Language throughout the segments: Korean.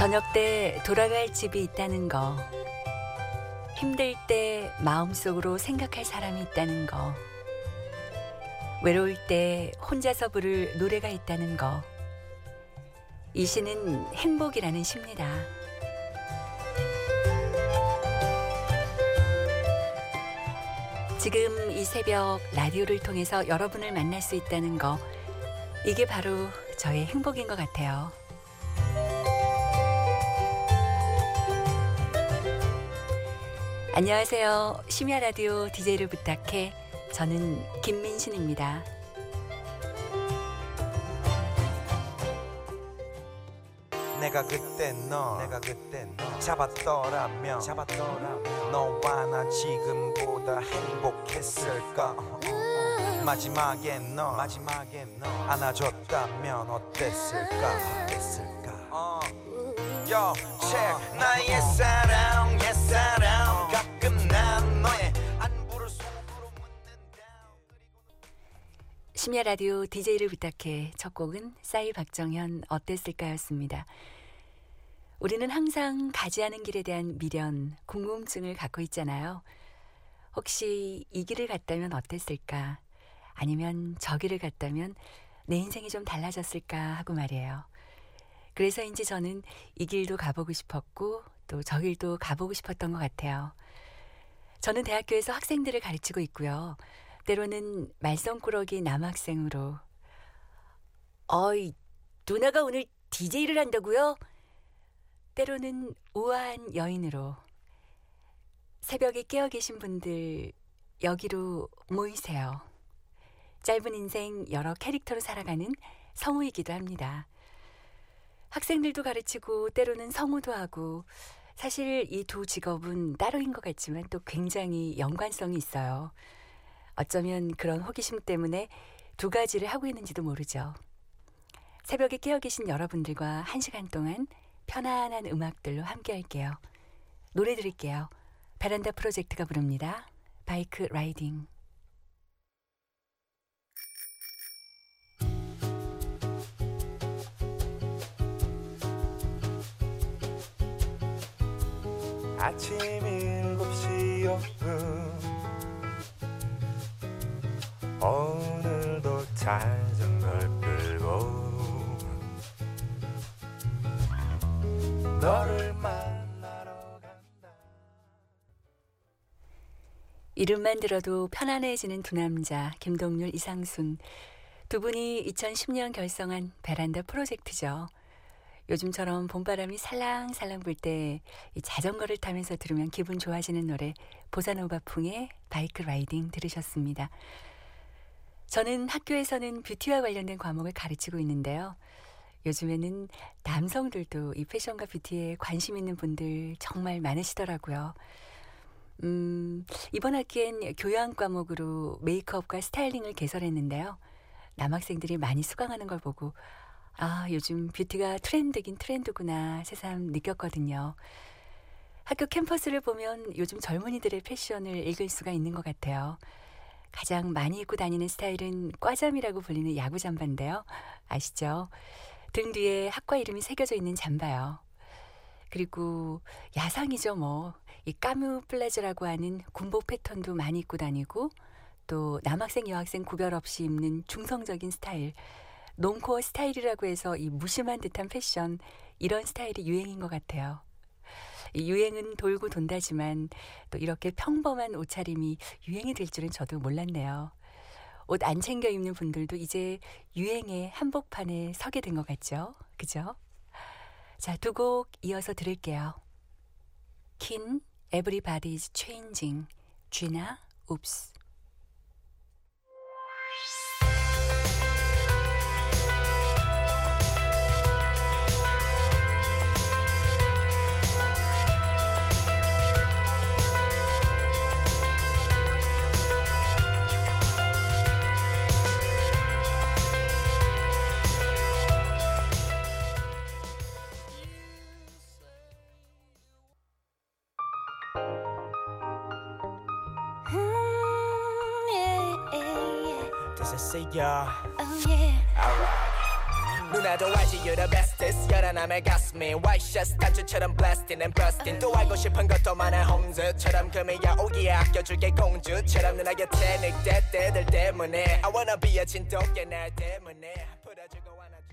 저녁 때 돌아갈 집이 있다는 거, 힘들 때 마음속으로 생각할 사람이 있다는 거, 외로울 때 혼자서 부를 노래가 있다는 거, 이 시는 행복이라는 시입니다. 지금 이 새벽 라디오를 통해서 여러분을 만날 수 있다는 거, 이게 바로 저의 행복인 것 같아요. 안녕하세요. 심야 라디오 DJ를 부탁해. 저는 김민신입니다. 내가 그때 너 잡았더라면 너와 나 지금보다 행복했을까? 마지막에 너 안아줬다면 어땠을까? Yo, check. 나의 사랑, 예 사랑. 가끔 난 너의 안부를 속으로 묻는다. 심야 라디오 DJ를 부탁해. 첫 곡은 싸이 박정현 어땠을까였습니다. 우리는 항상 가지 않은 길에 대한 미련, 궁금증을 갖고 있잖아요. 혹시 이 길을 갔다면 어땠을까? 아니면 저 길을 갔다면 내 인생이 좀 달라졌을까 하고 말이에요. 그래서인지 저는 이 길도 가보고 싶었고 또 저 길도 가보고 싶었던 것 같아요. 저는 대학교에서 학생들을 가르치고 있고요. 때로는 말썽꾸러기 남학생으로 어이, 누나가 오늘 DJ를 한다고요? 때로는 우아한 여인으로 새벽에 깨어 계신 분들 여기로 모이세요. 짧은 인생 여러 캐릭터로 살아가는 성우이기도 합니다. 학생들도 가르치고 때로는 성우도 하고 사실 이 두 직업은 따로인 것 같지만 또 굉장히 연관성이 있어요. 어쩌면 그런 호기심 때문에 두 가지를 하고 있는지도 모르죠. 새벽에 깨어 계신 여러분들과 1시간 동안 편안한 음악들로 함께 할게요. 노래 들을게요. 베란다 프로젝트가 부릅니다. 바이크 라이딩. 아침 7시 5분 오늘도 작은 걸 끌고 너를 만나러 간다. 이름만 들어도 편안해지는 두 남자 김동률, 이상순 두 분이 2010년 결성한 베란다 프로젝트죠. 요즘처럼 봄바람이 살랑살랑 불 때 자전거를 타면서 들으면 기분 좋아지는 노래 보사노바풍의 바이크 라이딩 들으셨습니다. 저는 학교에서는 뷰티와 관련된 과목을 가르치고 있는데요. 요즘에는 남성들도 이 패션과 뷰티에 관심 있는 분들 정말 많으시더라고요. 이번 학기엔 교양 과목으로 메이크업과 스타일링을 개설했는데요. 남학생들이 많이 수강하는 걸 보고 아, 요즘 뷰티가 트렌드긴 트렌드구나 새삼 느꼈거든요. 학교 캠퍼스를 보면 요즘 젊은이들의 패션을 읽을 수가 있는 것 같아요. 가장 많이 입고 다니는 스타일은 꽈잠이라고 불리는 야구 잠바인데요. 아시죠? 등 뒤에 학과 이름이 새겨져 있는 잠바요. 그리고 야상이죠 뭐. 이 까뮤플라즈라고 하는 군복 패턴도 많이 입고 다니고 또 남학생 여학생 구별 없이 입는 중성적인 스타일. 논코어 스타일이라고 해서 이 무심한 듯한 패션, 이런 스타일이 유행인 것 같아요. 이 유행은 돌고 돈다지만 또 이렇게 평범한 옷차림이 유행이 될 줄은 저도 몰랐네요. 옷 안 챙겨 입는 분들도 이제 유행의 한복판에 서게 된 것 같죠? 그죠? 자, 두 곡 이어서 들을게요. 킨, Everybody's Changing, 진아, Oops. Yeah. Oh yeah. Alright. 너무나도 알지 you're the bestest 열한함의 가슴이 와이셔츠 단추처럼 blasting and busting 또 알고 싶은 것도 많아 홈즈처럼 금이야 오기야 아껴줄게 공주처럼 누나 곁에 늑대 때들 때문에 I wanna be a 진돗개 날 때문에 풀어주고 안아줘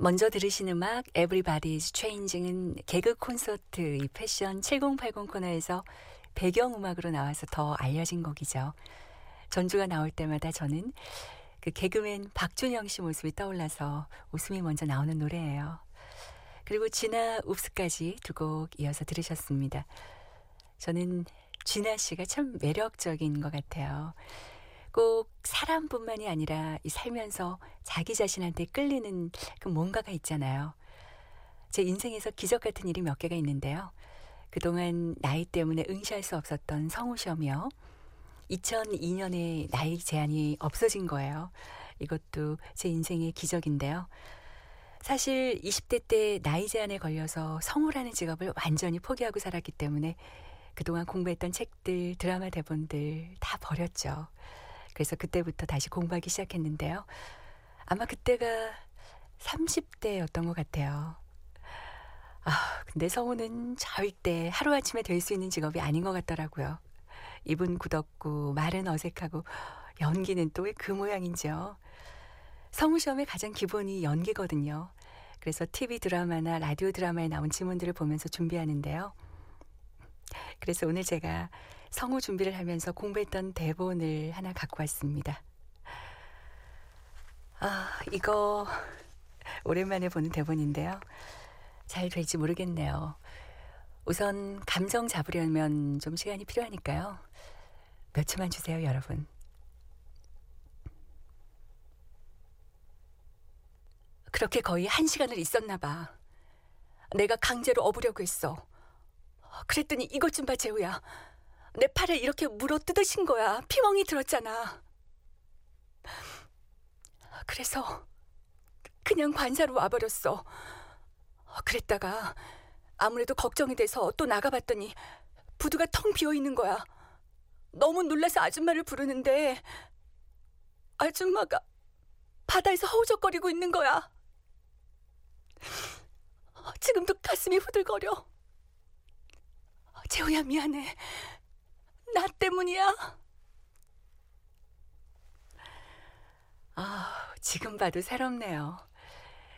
먼저 들으신 음악 Everybody's Changing은 개그 콘서트 이 패션 7080 코너에서 배경음악으로 나와서 더 알려진 곡이죠. 전주가 나올 때마다 저는 그 개그맨 박준영 씨 모습이 떠올라서 웃음이 먼저 나오는 노래예요. 그리고 진아 웁스까지 두 곡 이어서 들으셨습니다. 저는 진아 씨가 참 매력적인 것 같아요. 꼭 사람뿐만이 아니라 이 살면서 자기 자신한테 끌리는 그 뭔가가 있잖아요. 제 인생에서 기적 같은 일이 몇 개가 있는데요. 그동안 나이 때문에 응시할 수 없었던 성우시험이요. 2002년에 나이 제한이 없어진 거예요. 이것도 제 인생의 기적인데요. 사실 20대 때 나이 제한에 걸려서 성우라는 직업을 완전히 포기하고 살았기 때문에 그동안 공부했던 책들, 드라마 대본들 다 버렸죠. 그래서 그때부터 다시 공부하기 시작했는데요. 아마 그때가 30대였던 것 같아요. 아, 근데 성우는 절대 하루아침에 될 수 있는 직업이 아닌 것 같더라고요. 입은 굳었고 말은 어색하고 연기는 또 왜 그 모양인지요. 성우 시험의 가장 기본이 연기거든요. 그래서 TV 드라마나 라디오 드라마에 나온 지문들을 보면서 준비하는데요. 그래서 오늘 제가 성우 준비를 하면서 공부했던 대본을 하나 갖고 왔습니다. 아, 이거 오랜만에 보는 대본인데요. 잘 될지 모르겠네요. 우선 감정 잡으려면 좀 시간이 필요하니까요. 몇 초만 주세요, 여러분. 그렇게 거의 1시간을 있었나 봐. 내가 강제로 업으려고 했어. 그랬더니 이것 좀 봐, 재우야. 내 팔을 이렇게 물어 뜯으신 거야. 피멍이 들었잖아. 그래서 그냥 관사로 와버렸어. 그랬다가 아무래도 걱정이 돼서 또 나가봤더니 부두가 텅 비어있는 거야. 너무 놀라서 아줌마를 부르는데 아줌마가 바다에서 허우적거리고 있는 거야. 지금도 가슴이 후들거려. 재우야, 미안해. 나 때문이야. 아, 지금 봐도 새롭네요.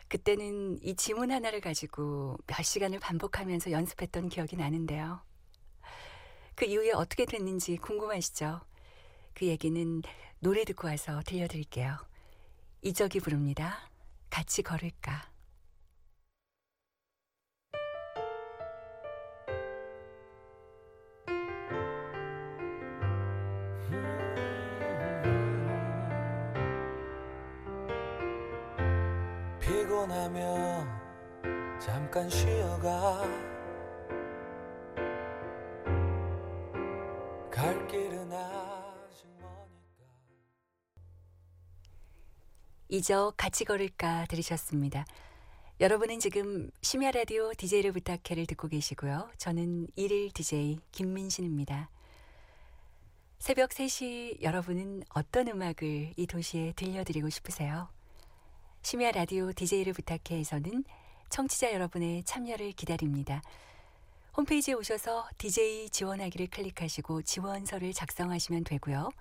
그때는 이 지문 하나를 가지고 몇 시간을 반복하면서 연습했던 기억이 나는데요. 그 이후에 어떻게 됐는지 궁금하시죠? 그 얘기는 노래 듣고 와서 들려드릴게요. 이적이 부릅니다. 같이 걸을까? 피곤하면 잠깐 쉬어가 갈 길은 아직 머니까 이적 같이 걸을까 들으셨습니다. 여러분은 지금 심야 라디오 DJ를 부탁해를 듣고 계시고요. 저는 일일 DJ 김민신입니다. 새벽 3시 여러분은 어떤 음악을 이 도시에 들려드리고 싶으세요? 심야 라디오 DJ를 부탁해에서는 청취자 여러분의 참여를 기다립니다. 홈페이지에 오셔서 DJ 지원하기를 클릭하시고 지원서를 작성하시면 되고요.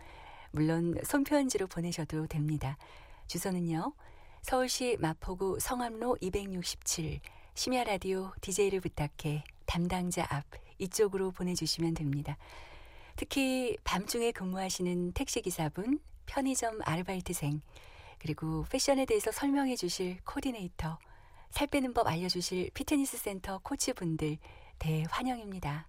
물론 손편지로 보내셔도 됩니다. 주소는요. 서울시 마포구 성암로 267 심야 라디오 DJ를 부탁해 담당자 앞 이쪽으로 보내주시면 됩니다. 특히 밤중에 근무하시는 택시기사분, 편의점 아르바이트생, 그리고 패션에 대해서 설명해 주실 코디네이터, 살 빼는 법 알려주실 피트니스 센터 코치분들 대환영입니다.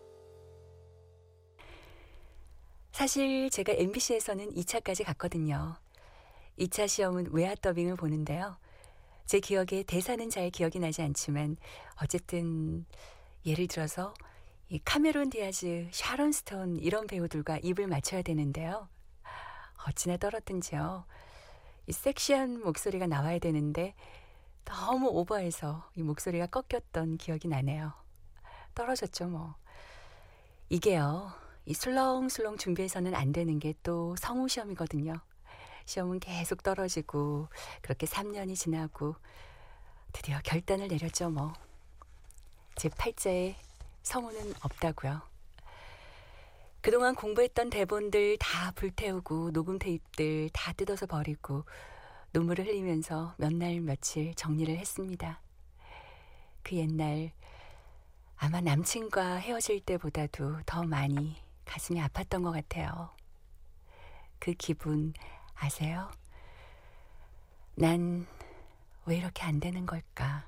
사실 제가 MBC에서는 2차까지 갔거든요. 2차 시험은 외화 더빙을 보는데요. 제 기억에 대사는 잘 기억이 나지 않지만 어쨌든 예를 들어서 이 카메론 디아즈, 샤론 스톤 이런 배우들과 입을 맞춰야 되는데요. 어찌나 떨었든지요. 이 섹시한 목소리가 나와야 되는데 너무 오버해서 이 목소리가 꺾였던 기억이 나네요. 떨어졌죠 뭐. 이게요. 이 술렁술렁 준비해서는 안 되는 게 또 성우 시험이거든요. 시험은 계속 떨어지고 그렇게 3년이 지나고 드디어 결단을 내렸죠 뭐. 제 팔자에 성우는 없다고요. 그동안 공부했던 대본들 다 불태우고 녹음 테이프들 다 뜯어서 버리고 눈물을 흘리면서 몇 날 며칠 정리를 했습니다. 그 옛날 아마 남친과 헤어질 때보다도 더 많이 가슴이 아팠던 것 같아요. 그 기분 아세요? 난 왜 이렇게 안 되는 걸까?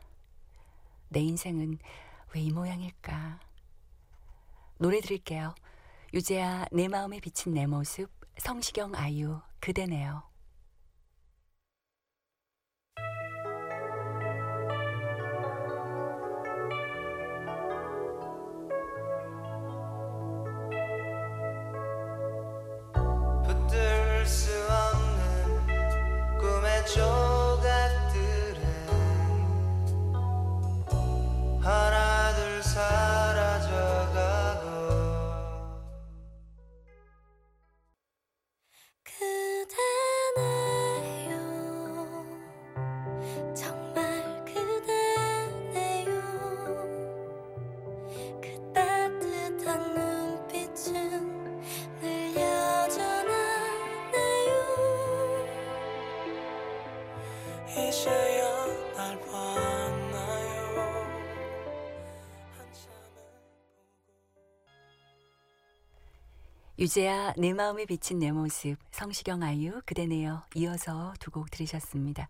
내 인생은 왜 이 모양일까? 노래 드릴게요. 유재하 내 마음에 비친 내 모습, 성시경 아이유 그대네요. 붙들 수 없는 꿈의 조각들은 하나둘 사라져가. 유재하 내 마음에 비친 내 모습, 성시경 아이유 그대네요 이어서 두 곡 들으셨습니다.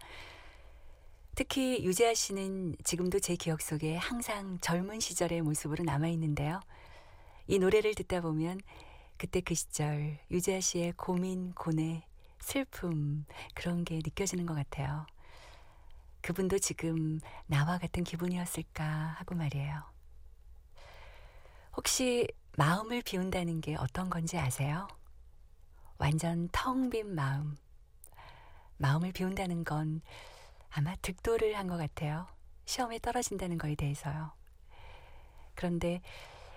특히 유재하 씨는 지금도 제 기억 속에 항상 젊은 시절의 모습으로 남아있는데요. 이 노래를 듣다 보면 그때 그 시절 유재하 씨의 고민, 고뇌, 슬픔 그런 게 느껴지는 것 같아요. 그분도 지금 나와 같은 기분이었을까 하고 말이에요. 혹시 마음을 비운다는 게 어떤 건지 아세요? 완전 텅 빈 마음. 마음을 비운다는 건 아마 득도를 한 것 같아요. 시험에 떨어진다는 거에 대해서요. 그런데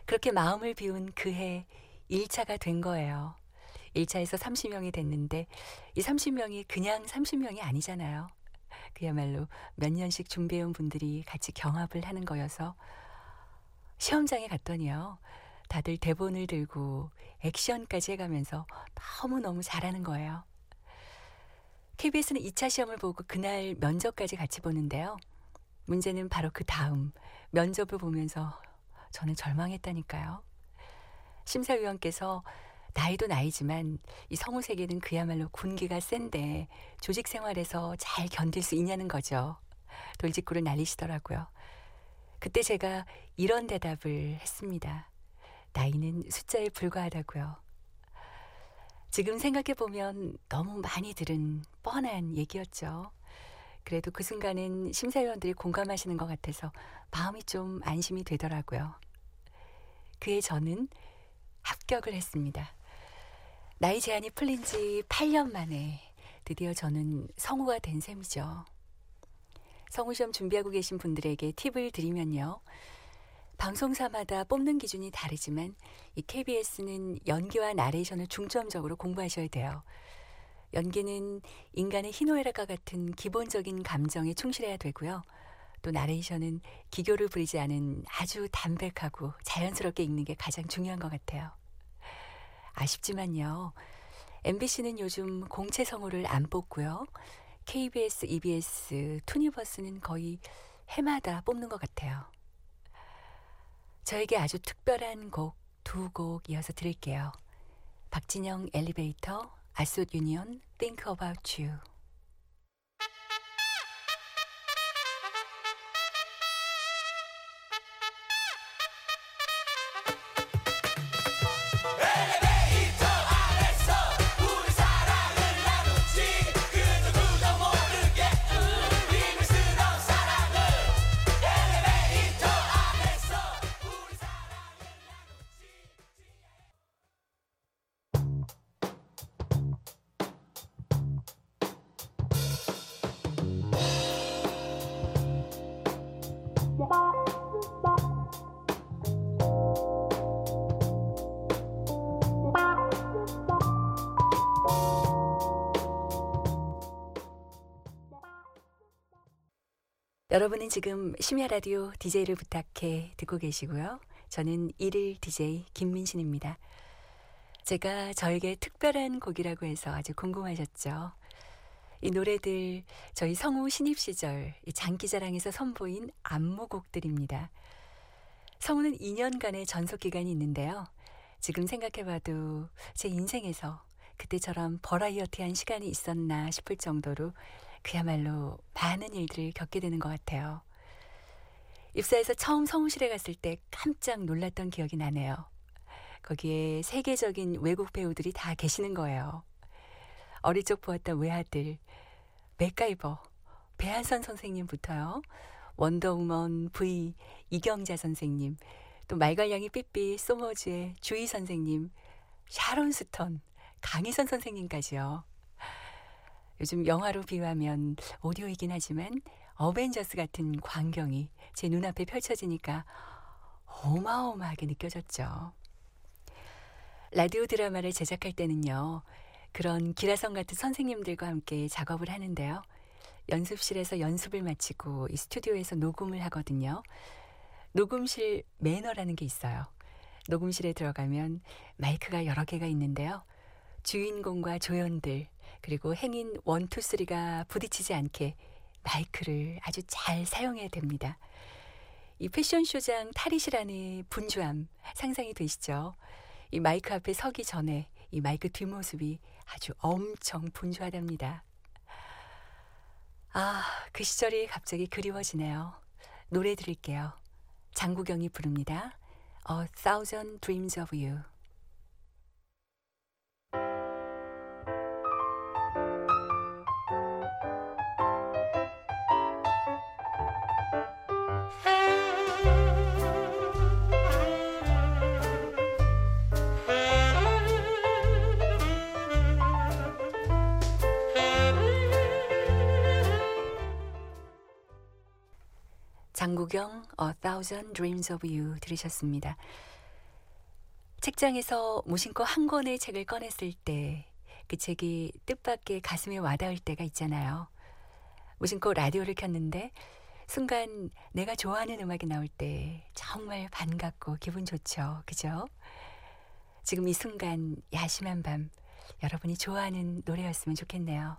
그렇게 마음을 비운 그해 1차가 된 거예요. 1차에서 30명이 됐는데 이 30명이 그냥 30명이 아니잖아요. 그야말로 몇 년씩 준비해온 분들이 같이 경합을 하는 거여서 시험장에 갔더니요. 다들 대본을 들고 액션까지 해가면서 너무너무 잘하는 거예요. KBS는 2차 시험을 보고 그날 면접까지 같이 보는데요. 문제는 바로 그 다음 면접을 보면서 저는 절망했다니까요. 심사위원께서 나이도 나이지만 이 성우 세계는 그야말로 군기가 센데 조직 생활에서 잘 견딜 수 있냐는 거죠. 돌직구를 날리시더라고요. 그때 제가 이런 대답을 했습니다. 나이는 숫자에 불과하다고요. 지금 생각해보면 너무 많이 들은 뻔한 얘기였죠. 그래도 그 순간엔 심사위원들이 공감하시는 것 같아서 마음이 좀 안심이 되더라고요. 그해 저는 합격을 했습니다. 나이 제한이 풀린 지 8년 만에 드디어 저는 성우가 된 셈이죠. 성우시험 준비하고 계신 분들에게 팁을 드리면요. 방송사마다 뽑는 기준이 다르지만 이 KBS는 연기와 나레이션을 중점적으로 공부하셔야 돼요. 연기는 인간의 희노애락과 같은 기본적인 감정에 충실해야 되고요. 또 나레이션은 기교를 부리지 않은 아주 담백하고 자연스럽게 읽는 게 가장 중요한 것 같아요. 아쉽지만요. MBC는 요즘 공채 성우를 안 뽑고요. KBS, EBS, 투니버스는 거의 해마다 뽑는 것 같아요. 저에게 아주 특별한 곡 두 곡 이어서 드릴게요. 박진영 엘리베이터, 아쏘 유니온 Think About You. 여러분은 지금 심야 라디오 DJ를 부탁해 듣고 계시고요. 저는 일일 DJ 김민신입니다. 제가 저에게 특별한 곡이라고 해서 아주 궁금하셨죠. 이 노래들 저희 성우 신입 시절 장기자랑에서 선보인 안무곡들입니다. 성우는 2년간의 전속기간이 있는데요. 지금 생각해봐도 제 인생에서 그때처럼 버라이어티한 시간이 있었나 싶을 정도로 그야말로 많은 일들을 겪게 되는 것 같아요. 입사해서 처음 성우실에 갔을 때 깜짝 놀랐던 기억이 나네요. 거기에 세계적인 외국 배우들이 다 계시는 거예요. 어릴 적 보았던 외아들, 맥가이버, 배한선 선생님부터요. 원더우먼 V, 이경자 선생님, 또 말괄량이 삐삐, 소머즈의 주희 선생님, 샤론 스톤, 강희선 선생님까지요. 요즘 영화로 비유하면 오디오이긴 하지만 어벤져스 같은 광경이 제 눈앞에 펼쳐지니까 어마어마하게 느껴졌죠. 라디오 드라마를 제작할 때는요. 그런 기라성 같은 선생님들과 함께 작업을 하는데요. 연습실에서 연습을 마치고 이 스튜디오에서 녹음을 하거든요. 녹음실 매너라는 게 있어요. 녹음실에 들어가면 마이크가 여러 개가 있는데요. 주인공과 조연들 그리고 행인 1, 2, 3가 부딪히지 않게 마이크를 아주 잘 사용해야 됩니다. 이 패션쇼장 탈의실안의 분주함 상상이 되시죠? 이 마이크 앞에 서기 전에 이 마이크 뒷모습이 아주 엄청 분주하답니다. 아, 그 시절이 갑자기 그리워지네요. 노래 드릴게요. 장국영이 부릅니다. A Thousand Dreams of You. 장국영, A Thousand Dreams of You 들으셨습니다. 책장에서 무심코 한 권의 책을 꺼냈을 때 그 책이 뜻밖의 가슴에 와닿을 때가 있잖아요. 무심코 라디오를 켰는데 순간 내가 좋아하는 음악이 나올 때 정말 반갑고 기분 좋죠. 그죠? 지금 이 순간 야심한 밤 여러분이 좋아하는 노래였으면 좋겠네요.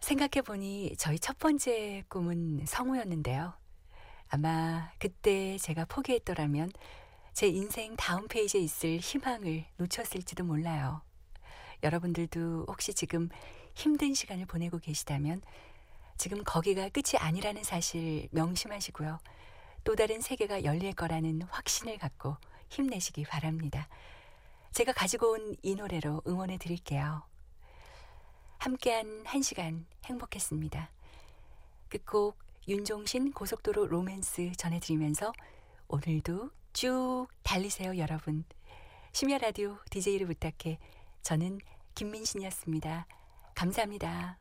생각해보니 저희 첫 번째 꿈은 성우였는데요. 아마 그때 제가 포기했더라면 제 인생 다음 페이지에 있을 희망을 놓쳤을지도 몰라요. 여러분들도 혹시 지금 힘든 시간을 보내고 계시다면 지금 거기가 끝이 아니라는 사실 명심하시고요. 또 다른 세계가 열릴 거라는 확신을 갖고 힘내시기 바랍니다. 제가 가지고 온 이 노래로 응원해 드릴게요. 함께한 한 시간 행복했습니다. 끝곡 윤종신 고속도로 로맨스 전해드리면서 오늘도 쭉 달리세요 여러분. 심야 라디오 DJ를 부탁해. 저는 김민신이었습니다. 감사합니다.